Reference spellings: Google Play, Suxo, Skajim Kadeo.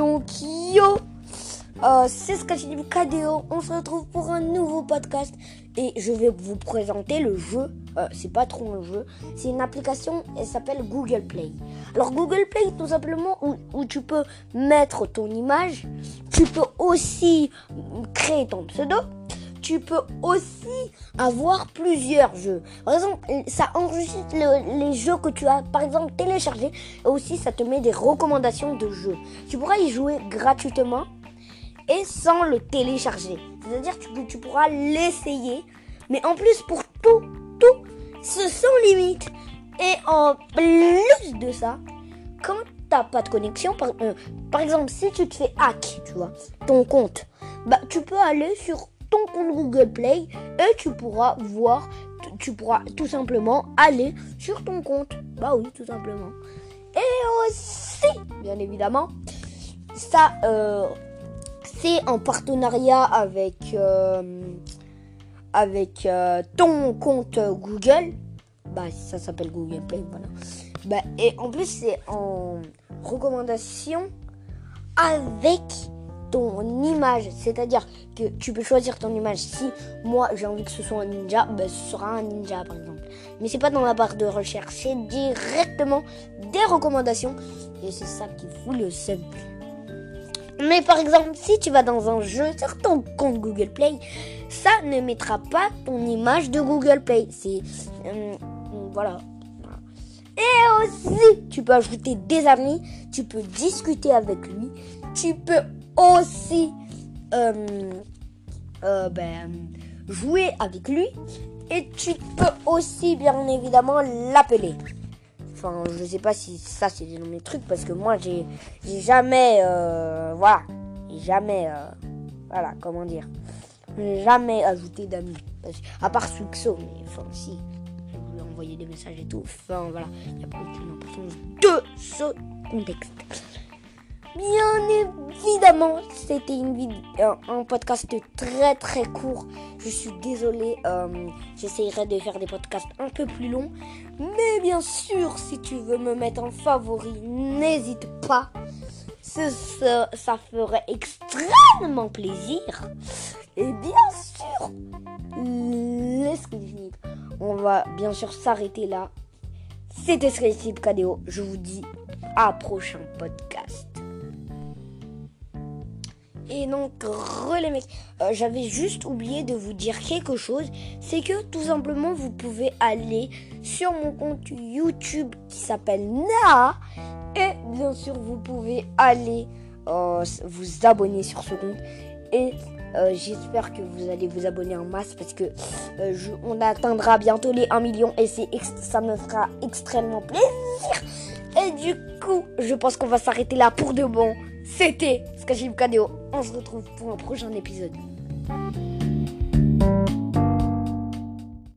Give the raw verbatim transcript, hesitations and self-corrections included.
Donc yo, euh, c'est Skajim Kadeo. On se retrouve pour un nouveau podcast et je vais vous présenter le jeu. Euh, c'est pas trop un jeu, c'est une application. Elle s'appelle Google Play. Alors Google Play, tout simplement, où, où tu peux mettre ton image. Tu peux aussi créer ton pseudo. Tu peux aussi avoir plusieurs jeux. Par exemple, ça enregistre le, les jeux que tu as, par exemple, téléchargés. Et aussi, ça te met des recommandations de jeux. Tu pourras y jouer gratuitement et sans le télécharger. C'est-à-dire que tu, tu pourras l'essayer. Mais en plus, pour tout, tout, c'est sans limite. Et en plus de ça, quand tu n'as pas de connexion, par, euh, par exemple, si tu te fais hack, tu vois, ton compte, bah, tu peux aller sur ton compte Google Play et tu pourras voir, tu pourras tout simplement aller sur ton compte. Bah oui, tout simplement. Et aussi, bien évidemment, ça, euh, c'est en partenariat avec, euh, avec euh, ton compte Google. Bah, ça s'appelle Google Play, voilà. Bah, et en plus, c'est en recommandation avec ton image, c'est-à-dire que tu peux choisir ton image. Si moi j'ai envie que ce soit un ninja, ben ce sera un ninja par exemple. Mais c'est pas dans la barre de recherche, c'est directement des recommandations et c'est ça qui fout le seum. Mais par exemple, si tu vas dans un jeu sur ton compte Google Play, ça ne mettra pas ton image de Google Play. C'est euh, voilà. Et aussi, tu peux ajouter des amis, tu peux discuter avec lui, tu peux aussi euh, euh, ben, jouer avec lui et tu peux aussi bien évidemment l'appeler. Enfin, je sais pas si ça c'est des noms de trucs parce que moi j'ai, j'ai jamais euh, voilà, j'ai jamais euh, voilà, comment dire, j'ai jamais ajouté d'amis à part Suxo, mais enfin si je voulais envoyer des messages et tout, enfin voilà, il n'y a pas aucune importance de ce contexte. Bien évidemment, c'était une vid- un, un podcast très très court. Je suis désolé, euh, j'essayerai de faire des podcasts un peu plus longs. Mais bien sûr, si tu veux me mettre en favori, n'hésite pas. Ce, ce, ça ferait extrêmement plaisir. Et bien sûr, l'escrivite. On va bien sûr s'arrêter là. C'était Skajim Kadeo. Je vous dis à prochain podcast. Et donc, les mecs, euh, j'avais juste oublié de vous dire quelque chose. C'est que, tout simplement, vous pouvez aller sur mon compte YouTube qui s'appelle Naa. Et, bien sûr, vous pouvez aller euh, vous abonner sur ce compte. Et euh, j'espère que vous allez vous abonner en masse parce que euh, je, on atteindra bientôt les un million. Et c'est ex- ça me fera extrêmement plaisir. Et du coup, je pense qu'on va s'arrêter là pour de bon. C'était Skajim Kadeo. On se retrouve pour un prochain épisode.